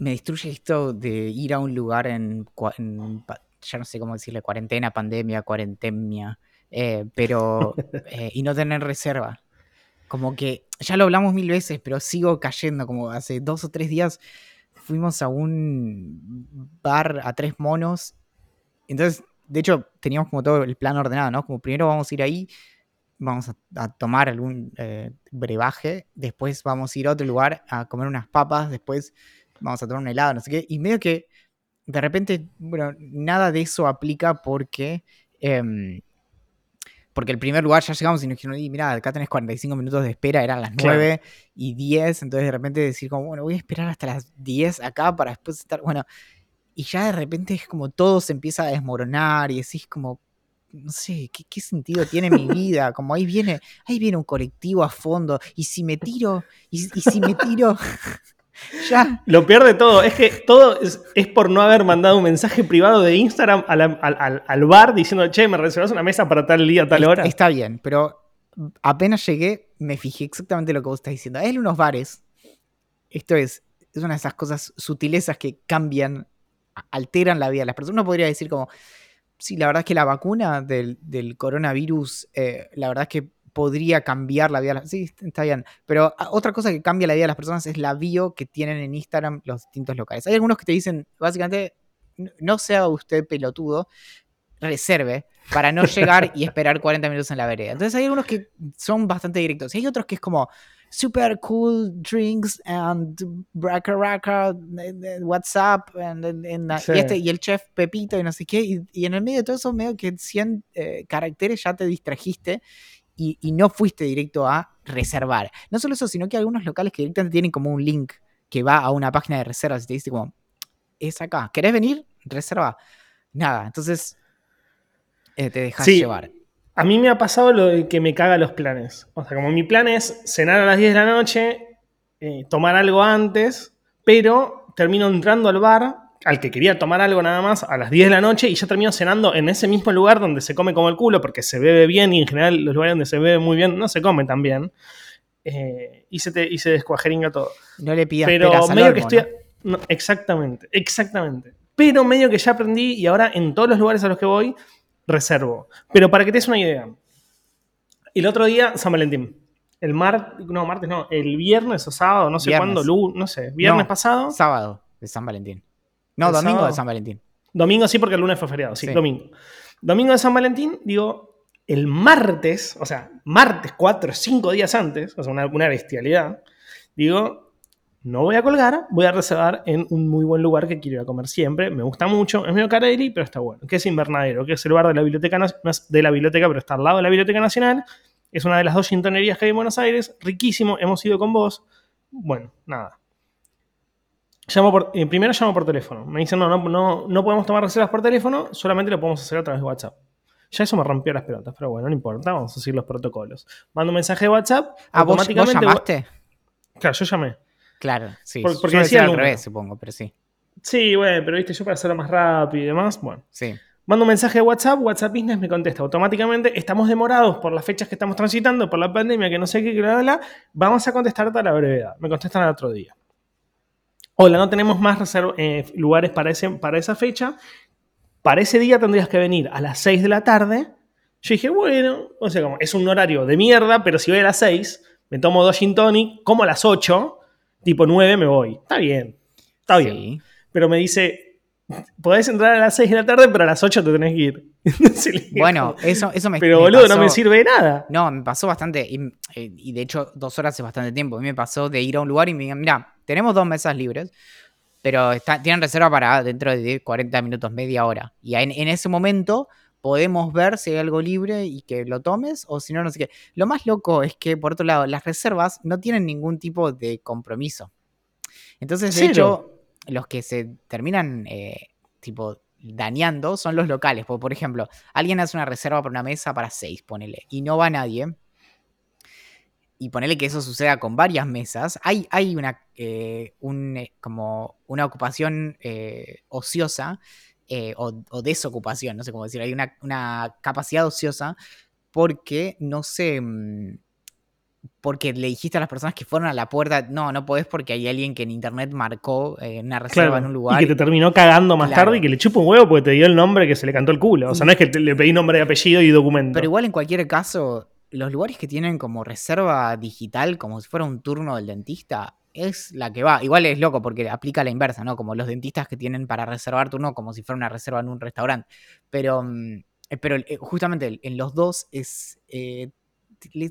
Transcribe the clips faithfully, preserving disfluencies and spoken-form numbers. me destruye esto de ir a un lugar en, en ya no sé cómo decirle, cuarentena, pandemia, cuarentemia, eh, pero, eh, y no tener reserva. Como que, ya lo hablamos mil veces, pero sigo cayendo, como hace dos o tres días fuimos a un bar a Tres Monos, entonces, de hecho, teníamos como todo el plan ordenado, ¿no? Como primero vamos a ir ahí, vamos a, a tomar algún eh, brebaje, después vamos a ir a otro lugar a comer unas papas, después vamos a tomar un helado, no sé qué, y medio que de repente, bueno, nada de eso aplica porque eh, porque el primer lugar ya llegamos y nos dijeron, mira, acá tenés cuarenta y cinco minutos de espera, eran las nueve claro. y diez, entonces de repente decir como, bueno, voy a esperar hasta las diez acá para después estar, bueno, y ya de repente es como todo se empieza a desmoronar y decís como, no sé, ¿qué, qué sentido tiene mi vida? Como ahí viene, ahí viene un colectivo a fondo, y si me tiro, y, y si me tiro... Ya. Lo peor de todo es que todo es, es por no haber mandado un mensaje privado de Instagram al, al, al, al bar diciendo, che, me reservas una mesa para tal día, tal hora. Está, está bien, pero apenas llegué me fijé exactamente lo que vos estás diciendo. Hay unos bares, esto es, es una de esas cosas, sutilezas que cambian, alteran la vida de las personas. Uno podría decir como, sí, la verdad es que la vacuna del, del coronavirus, eh, la verdad es que podría cambiar la vida de las personas. Sí, está bien. Pero otra cosa que cambia la vida de las personas es la bio que tienen en Instagram los distintos locales. Hay algunos que te dicen, básicamente, no sea usted pelotudo, reserve para no llegar y esperar cuarenta minutos en la vereda. Entonces hay algunos que son bastante directos. Y hay otros que es como, super cool drinks and braca raca, WhatsApp, and, and, and, sí. y, este, y el chef Pepito y no sé qué. Y, y en el medio de todo eso, medio que cien eh, caracteres ya te distrajiste. Y, y no fuiste directo a reservar. No solo eso, sino que algunos locales que directamente tienen como un link que va a una página de reservas y te dice como, es acá, ¿querés venir? Reserva. Nada, entonces eh, te dejas sí, llevar. A mí me ha pasado lo de que me caga los planes. O sea, como mi plan es cenar a las diez de la noche, eh, tomar algo antes, pero termino entrando al bar al que quería tomar algo nada más a las diez de la noche y ya termino cenando en ese mismo lugar donde se come como el culo porque se bebe bien y en general los lugares donde se bebe muy bien no se come tan bien. Eh, y se, te, y se descuajeringa todo. No le pidas pero peras al medio olmo, que estoy ¿no? No, exactamente, exactamente. Pero medio que ya aprendí y ahora en todos los lugares a los que voy reservo. Pero para que te des una idea, el otro día San Valentín. El martes, no, martes no, el viernes o sábado, no sé viernes. cuándo, no sé, viernes no, pasado. Sábado de San Valentín. No, domingo sábado. de San Valentín. Domingo sí, porque el lunes fue feriado, sí, sí, domingo. Domingo de San Valentín, digo, el martes, o sea, martes cuatro o cinco días antes, o sea, una, una bestialidad, digo, no voy a colgar, voy a reservar en un muy buen lugar que quiero ir a comer siempre, me gusta mucho, es medio careri, pero está bueno, que es Invernadero, que es el bar de la biblioteca, de la biblioteca, pero está al lado de la Biblioteca Nacional, es una de las dos gintonerías que hay en Buenos Aires, riquísimo, hemos ido con vos, bueno, nada. Llamo por, eh, primero llamo por teléfono. Me dicen, no, no, no, no podemos tomar reservas por teléfono, solamente lo podemos hacer a través de WhatsApp. Ya eso me rompió las pelotas, pero bueno, no importa, vamos a seguir los protocolos. Mando un mensaje de WhatsApp. ¿Ah, automáticamente, vos, vos llamaste? Claro, yo llamé. Claro, sí. Por, porque decía al revés, supongo, pero sí. Sí, bueno, pero viste, yo para hacerlo más rápido y demás, bueno. Sí. Mando un mensaje de WhatsApp, WhatsApp Business me contesta automáticamente, estamos demorados por las fechas que estamos transitando, por la pandemia, que no sé qué, bla, bla, bla, vamos a contestarte a la brevedad. Me contestan al otro día. Hola, no tenemos más reserv- eh, lugares para, ese, para esa fecha. Para ese día tendrías que venir a las seis de la tarde. Yo dije, bueno, o sea, como es un horario de mierda, pero si voy a las seis, me tomo dos gin tonic, como a las ocho, tipo nueve me voy. Está bien, está sí. bien. Pero me dice, podés entrar a las seis de la tarde, pero a las ocho te tenés que ir. Bueno, eso, eso me Pero me boludo, pasó, no me sirve de nada. No, me pasó bastante, y, y de hecho dos horas es bastante tiempo. A mí me pasó de ir a un lugar y me digan, mirá, tenemos dos mesas libres, pero está, tienen reserva para dentro de cuarenta minutos, media hora. Y en, en ese momento podemos ver si hay algo libre y que lo tomes, o si no, no sé qué. Lo más loco es que, por otro lado, las reservas no tienen ningún tipo de compromiso. Entonces, de ¿Sero? hecho, los que se terminan eh, tipo dañando son los locales. Porque, por ejemplo, alguien hace una reserva para una mesa para seis, ponele, y no va nadie. Y ponele que eso suceda con varias mesas, hay, hay una, eh, un, eh, como una ocupación eh, ociosa eh, o, o desocupación, no sé cómo decir, hay una, una capacidad ociosa porque no se, porque le dijiste a las personas que fueron a la puerta, no, no podés porque hay alguien que en internet marcó eh, una reserva claro, en un lugar. Y que te terminó cagando más claro. tarde y que le chupa un huevo porque te dio el nombre que se le cantó el culo. O sea, no es que te, le pedí nombre y apellido y documento. Pero igual en cualquier caso, los lugares que tienen como reserva digital, como si fuera un turno del dentista, es la que va. Igual es loco porque aplica la inversa, ¿no? Como los dentistas que tienen para reservar turno como si fuera una reserva en un restaurante. Pero, pero justamente en los dos es... Eh,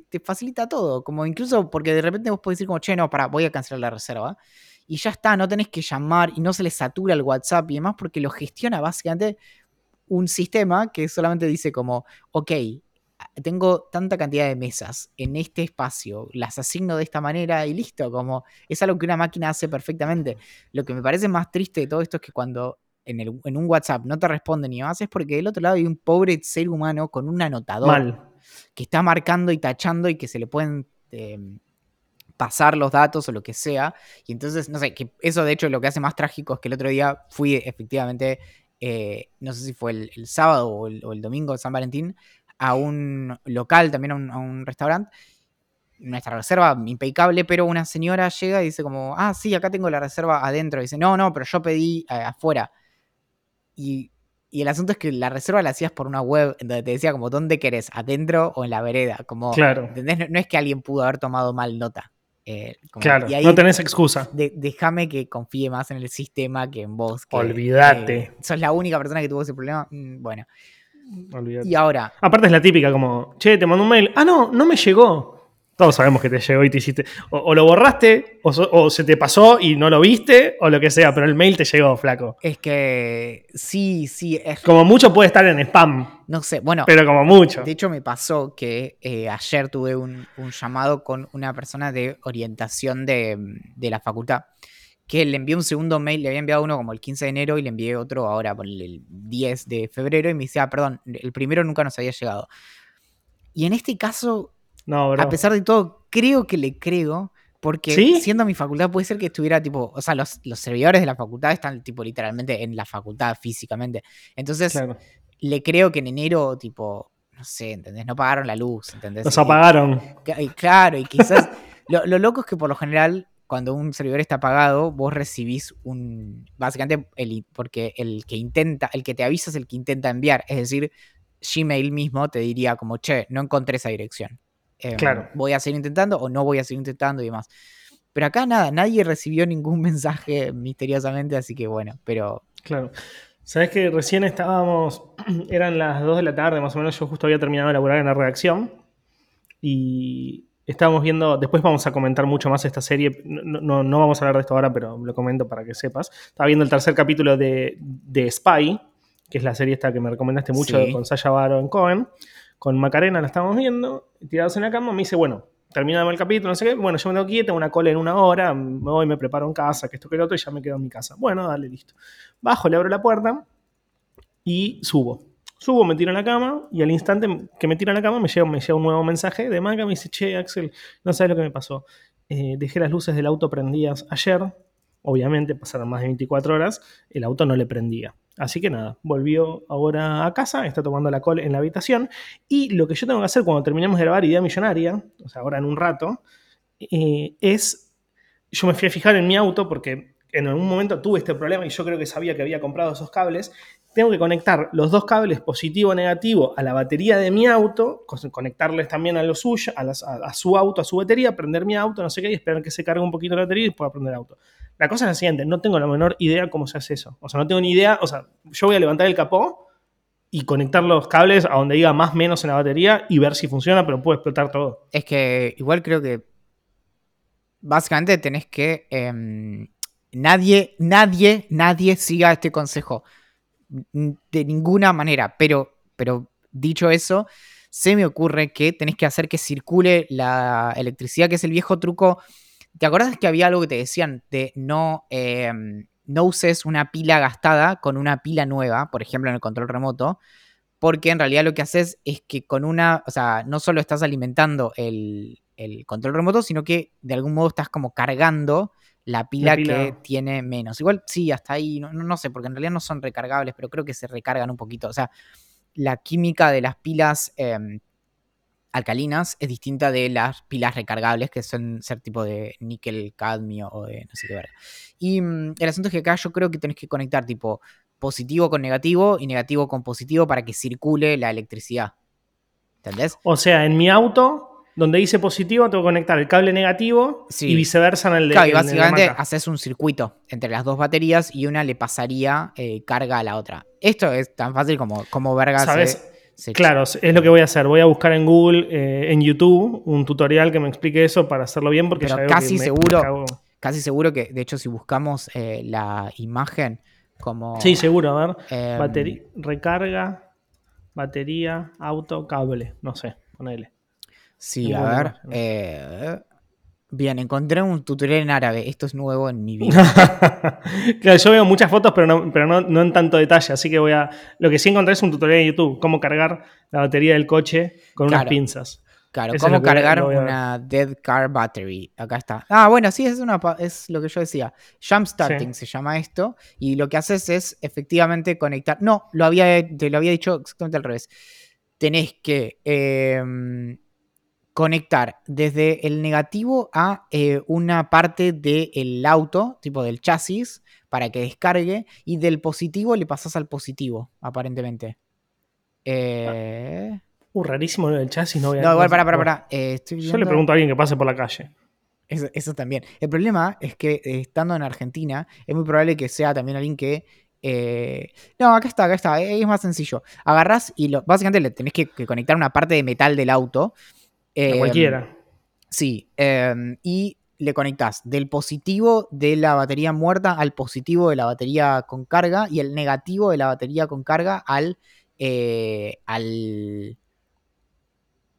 te facilita todo, como incluso porque de repente vos podés decir como, che, no, pará, voy a cancelar la reserva, y ya está, no tenés que llamar, y no se les satura el WhatsApp y demás, porque lo gestiona básicamente un sistema que solamente dice como, ok, tengo tanta cantidad de mesas en este espacio, las asigno de esta manera y listo, como, es algo que una máquina hace perfectamente. Lo que me parece más triste de todo esto es que cuando en, el, en un WhatsApp no te responden ni más, es porque del otro lado hay un pobre ser humano con un anotador. Mal. Que está marcando y tachando y que se le pueden eh, pasar los datos o lo que sea. Y entonces, no sé, que eso de hecho lo que hace más trágico es que el otro día fui efectivamente, eh, no sé si fue el, el sábado o el, o el domingo de San Valentín, a un local, también a un, a un restaurante. Nuestra reserva impecable, pero una señora llega y dice como, ah, sí, acá tengo la reserva adentro. Y dice, no, no, pero yo pedí eh, afuera. Y... Y el asunto es que la reserva la hacías por una web donde te decía como, ¿dónde querés? ¿Adentro o en la vereda? Como, claro. ¿Entendés? No, no es que alguien pudo haber tomado mal nota. Eh, como, claro, y ahí, no tenés excusa. De, déjame que confíe más en el sistema que en vos. Que, olvídate. Eh, sos la única persona que tuvo ese problema. Bueno. Olvídate. Y ahora... Aparte es la típica como, che, te mandó un mail. Ah, no, no me llegó. Todos sabemos que te llegó y te hiciste... O, o lo borraste, o, so, o se te pasó y no lo viste, o lo que sea, pero el mail te llegó, flaco. Es que... Sí, sí. Es... Como mucho puede estar en spam. No sé, bueno... Pero como mucho. De hecho, me pasó que eh, ayer tuve un, un llamado con una persona de orientación de, de la facultad, que le envié un segundo mail, le había enviado uno como el quince de enero y le envié otro ahora por el diez de febrero, y me dice, ah, perdón, el primero nunca nos había llegado. Y en este caso... No, bro. A pesar de todo, creo que le creo, porque ¿sí? siendo mi facultad puede ser que estuviera tipo, o sea, los, los servidores de la facultad están tipo literalmente en la facultad físicamente. Entonces, claro. le creo que en enero tipo, no sé, ¿entendés? No pagaron la luz, ¿entendés? Los apagaron. Y, y, claro, y quizás lo, lo loco es que por lo general cuando un servidor está apagado, vos recibís un básicamente el, porque el que intenta, el que te avisa es el que intenta enviar, es decir, Gmail mismo te diría como, "Che, no encontré esa dirección." Eh, claro. Voy a seguir intentando o no voy a seguir intentando y demás. Pero acá nada, nadie recibió ningún mensaje misteriosamente, así que bueno, pero... Claro. Sabés que recién estábamos, eran las dos de la tarde más o menos, yo justo había terminado de laburar en la redacción y estábamos viendo, después vamos a comentar mucho más esta serie, no, no, no vamos a hablar de esto ahora, pero lo comento para que sepas. Estaba viendo el tercer capítulo de, de Spy, que es la serie esta que me recomendaste mucho sí. con Sacha Baron Cohen. Con Macarena la estábamos viendo, tirados en la cama, me dice, bueno, terminamos el capítulo, no sé qué, bueno, yo me tengo que ir, tengo una cola en una hora, me voy, me preparo en casa, que esto que lo otro, y ya me quedo en mi casa. Bueno, dale, listo. Bajo, le abro la puerta y subo. Subo, me tiro en la cama, y al instante que me tiro en la cama me llega, me llega un nuevo mensaje de Maca, me dice, che, Axel, no sabes lo que me pasó. Eh, dejé las luces del auto prendidas ayer, obviamente pasaron más de veinticuatro horas, el auto no le prendía. Así que nada, volvió ahora a casa, está tomando la col en la habitación y lo que yo tengo que hacer cuando terminemos de grabar Idea Millonaria, o sea, ahora en un rato, eh, es, yo me fui a fijar en mi auto porque en algún momento tuve este problema y yo creo que sabía que había comprado esos cables, tengo que conectar los dos cables positivo-negativo a la batería de mi auto, conectarles también a lo suyo, a, las, a, a su auto, a su batería, prender mi auto, no sé qué, y esperar que se cargue un poquito la batería y pueda prender el auto. La cosa es la siguiente, no tengo la menor idea cómo se hace eso. O sea, no tengo ni idea, o sea, yo voy a levantar el capó y conectar los cables a donde diga más o menos en la batería y ver si funciona, pero puede explotar todo. Es que igual creo que básicamente tenés que... Eh, nadie, nadie, nadie siga este consejo. De ninguna manera, pero, pero dicho eso, se me ocurre que tenés que hacer que circule la electricidad, que es el viejo truco... ¿Te acordás que había algo que te decían de no, eh, no uses una pila gastada con una pila nueva, por ejemplo en el control remoto, porque en realidad lo que haces es que con una, o sea, no solo estás alimentando el, el control remoto, sino que de algún modo estás como cargando la pila, la pila. que tiene menos. Igual sí, hasta ahí, no, no sé, porque en realidad no son recargables, pero creo que se recargan un poquito. O sea, la química de las pilas... Eh, alcalinas es distinta de las pilas recargables, que son ser tipo de níquel, cadmio o de no sé qué verga. Y mm, el asunto es que acá yo creo que tenés que conectar tipo positivo con negativo y negativo con positivo para que circule la electricidad. ¿Entendés? O sea, en mi auto, donde dice positivo, tengo que conectar el cable negativo, sí, y viceversa en el de. Claro, y básicamente haces un circuito entre las dos baterías y una le pasaría eh, carga a la otra. Esto es tan fácil como, como verga. ¿Sabes? Se, se claro, ch- es lo que voy a hacer. Voy a buscar en Google, eh, en YouTube, un tutorial que me explique eso para hacerlo bien, porque pero ya veo casi que seguro, me cago. Casi seguro que, de hecho, si buscamos eh, la imagen como. Sí, seguro, a ver. Eh, Batería, recarga, batería, auto, cable. No sé, ponele. Sí, a ver. Eh, bien, encontré un tutorial en árabe. Esto es nuevo en mi vida. Claro, yo veo muchas fotos, pero no, pero no, no en tanto detalle. Así que voy a. Lo que sí encontré es un tutorial en YouTube: cómo cargar la batería del coche con claro, unas pinzas. Claro, eso cómo cargar a, una dead car battery. Acá está. Ah, bueno, sí, es, una, es lo que yo decía. Jump starting, sí, se llama esto. Y lo que haces es efectivamente conectar. No, lo había, te lo había dicho exactamente al revés. Tenés que. Eh, conectar desde el negativo a eh, una parte del auto, tipo del chasis, para que descargue, y del positivo le pasás al positivo, aparentemente. Eh... Uh, rarísimo lo del chasis. No, voy a no igual, pará, pará, pará. Eh, estoy viendo... Yo le pregunto a alguien que pase por la calle. Eso, eso también. El problema es que estando en Argentina, es muy probable que sea también alguien que... Eh, no, acá está, acá está. Es más sencillo. Agarrás y lo... básicamente le tenés que, que conectar una parte de metal del auto... Eh, cualquiera. Sí, eh, y le conectás del positivo de la batería muerta al positivo de la batería con carga y el negativo de la batería con carga al eh, al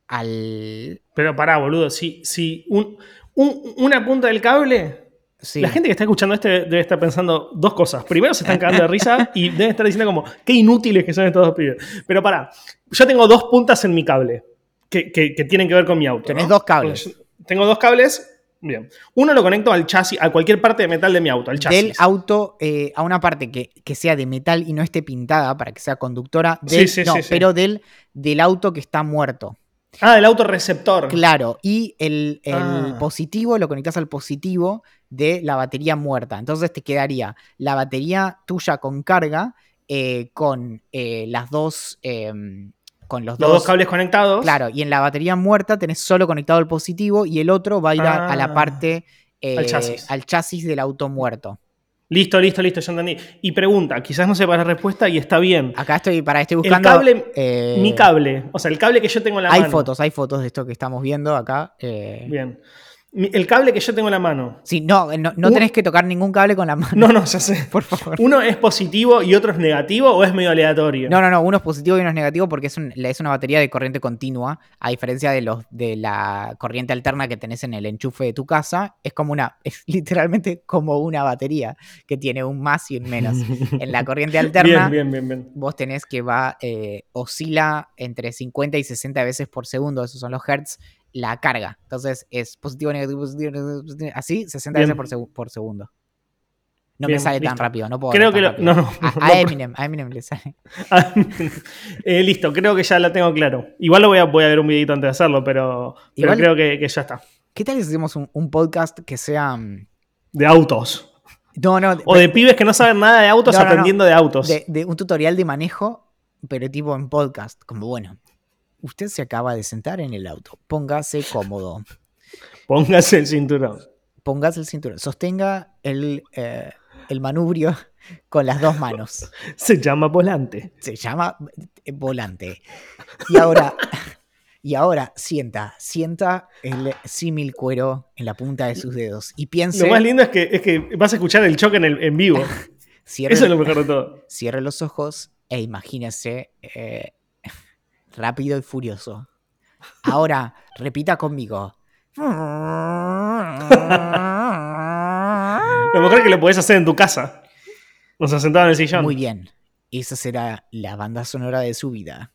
al. Pero pará, boludo, si, si un, un, una punta del cable. Sí. La gente que está escuchando este debe estar pensando dos cosas. Primero, se están cagando de risa y deben estar diciendo como qué inútiles que son estos dos pibes. Pero pará, yo tengo dos puntas en mi cable. Que, que, que tienen que ver con mi auto. Tenés, ¿no?, dos cables. Tengo dos cables. Bien. Uno lo conecto al chasis, a cualquier parte de metal de mi auto, al chasis. Del auto eh, a una parte que, que sea de metal y no esté pintada para que sea conductora. Del, sí, sí, no, sí, sí. Pero del, del auto que está muerto. Ah, del auto receptor. Claro. Y el, el ah. positivo lo conectás al positivo de la batería muerta. Entonces te quedaría la batería tuya con carga eh, con eh, las dos... Eh, con los, los dos, dos cables conectados. Claro, y en la batería muerta tenés solo conectado el positivo y el otro va a ir ah, a, a la parte, eh, al, chasis. al chasis del auto muerto. Listo, listo, listo, yo entendí. Y pregunta, quizás no sepa la respuesta y está bien. Acá estoy, para estoy buscando... El cable, eh, mi cable, o sea, el cable que yo tengo en la hay mano. Hay fotos, hay fotos de esto que estamos viendo acá. Eh. Bien. El cable que yo tengo en la mano. Sí, no, no, no tenés que tocar ningún cable con la mano. No, no, ya sé. Por favor. ¿Uno es positivo y otro es negativo o es medio aleatorio? No, no, no. Uno es positivo y uno es negativo porque es, un, es una batería de corriente continua. A diferencia de, los, de la corriente alterna que tenés en el enchufe de tu casa, es como una, es literalmente como una batería que tiene un más y un menos. En la corriente alterna, bien, bien, bien, bien. Vos tenés que va, eh, oscila entre cincuenta y sesenta veces por segundo. Esos son los hertz. La carga. Entonces es positivo, negativo, positivo, negativo, positivo así, sesenta Bien. veces por, seg- por segundo. No Bien, me sale listo. tan rápido, no puedo. Creo que lo, no, no, a, no, a Eminem, no. a Eminem le sale. eh, listo, creo que ya la tengo claro. Igual lo voy a, voy a ver un videito antes de hacerlo, pero, Igual, pero creo que, que ya está. ¿Qué tal si hacemos un, un podcast que sea de autos? No, no. O de, de pibes que no saben nada de autos no, aprendiendo no, no. de autos. De, de un tutorial de manejo, pero tipo en podcast, como bueno. Usted se acaba de sentar en el auto. Póngase cómodo. Póngase el cinturón. Póngase el cinturón. Sostenga el, eh, el manubrio con las dos manos. Se llama volante. Se llama volante. Y ahora, y ahora sienta, sienta el símil cuero en la punta de sus dedos. Y piense. Lo más lindo es que, es que vas a escuchar el choque en, el, en vivo. Cierre, eso es lo mejor de todo. Cierre los ojos e imagínese. Eh, Rápido y furioso. Ahora, repita conmigo. Lo mejor es que lo podés hacer en tu casa. O sea, sentado en el sillón. Muy bien. Esa será la banda sonora de su vida.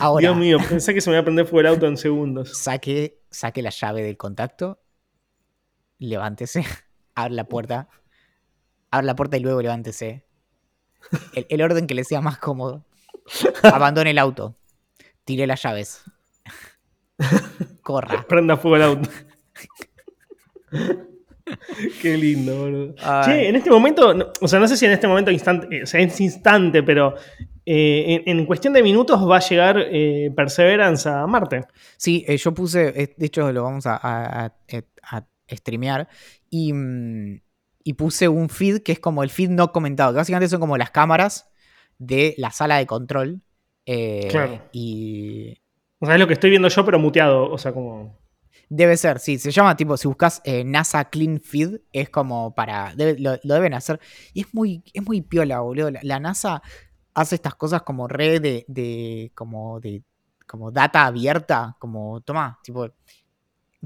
Ahora, Dios mío, pensé que se me iba a prender fuego el auto en segundos. Saque, saque la llave del contacto. Levántese. Abre la puerta. Abre la puerta y luego levántese. El, el orden que le sea más cómodo. Abandone el auto. Tire las llaves. Corra. Prenda fuego el auto. Qué lindo, boludo. Ay. Che, en este momento, no, o sea, no sé si en este momento instante, o sea, en este instante, pero eh, en, en cuestión de minutos va a llegar eh, Perseverance a Marte. Sí, eh, yo puse, de hecho lo vamos a, a, a, a streamear, y, y puse un feed que es como el feed no comentado, que básicamente son como las cámaras de la sala de control. Eh, claro. Y... O sea, es lo que estoy viendo yo, pero muteado, o sea, como... Debe ser, sí, se llama tipo, si buscas eh, NASA Clean Feed, es como para, debe, lo, lo deben hacer, y es muy, es muy piola, boludo, la, la NASA hace estas cosas como red de, de, como de, como data abierta, como, toma, tipo,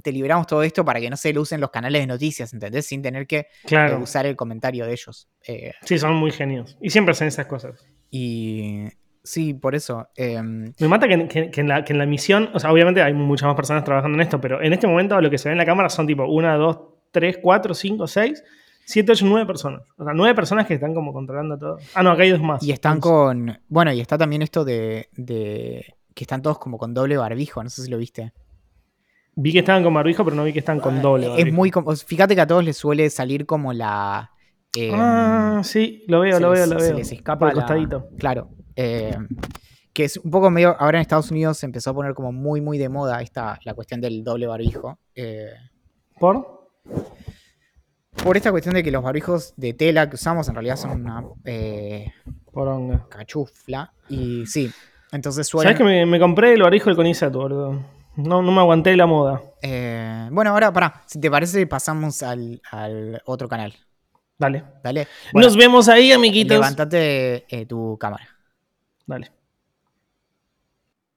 te liberamos todo esto para que no se lo usen los canales de noticias, ¿entendés? Sin tener que claro. eh, usar el comentario de ellos. Eh, sí, son muy genios, y siempre hacen esas cosas. Y... Sí, por eso. Eh... Me mata que, que, que, en la, que en la misión, o sea, obviamente hay muchas más personas trabajando en esto, pero en este momento lo que se ve en la cámara son tipo uno, dos, tres, cuatro, cinco, seis, siete, ocho, nueve personas. O sea, nueve personas que están como controlando todo. Ah, no, acá hay dos más. Y están entonces... con... Bueno, y está también esto de, de... que están todos como con doble barbijo, no sé si lo viste. Vi que estaban con barbijo, pero no vi que están con ah, doble barbijo. Es muy... Fíjate que a todos les suele salir como la... Eh, ah, sí, lo veo, lo veo, lo veo. Se les escapa al costadito. Claro. Eh, que es un poco medio, ahora en Estados Unidos se empezó a poner como muy muy de moda esta, la cuestión del doble barbijo eh, ¿por? Por esta cuestión de que los barbijos de tela que usamos en realidad son una eh, poronga, cachufla, y sí, entonces suelen... ¿Sabes que me, me compré el barbijo del Conisat, boludo? No, no me aguanté la moda. eh, bueno, ahora pará, si te parece pasamos al, al otro canal. Dale, dale. Bueno, nos vemos ahí, amiguitos. Levántate eh, tu cámara. Vale.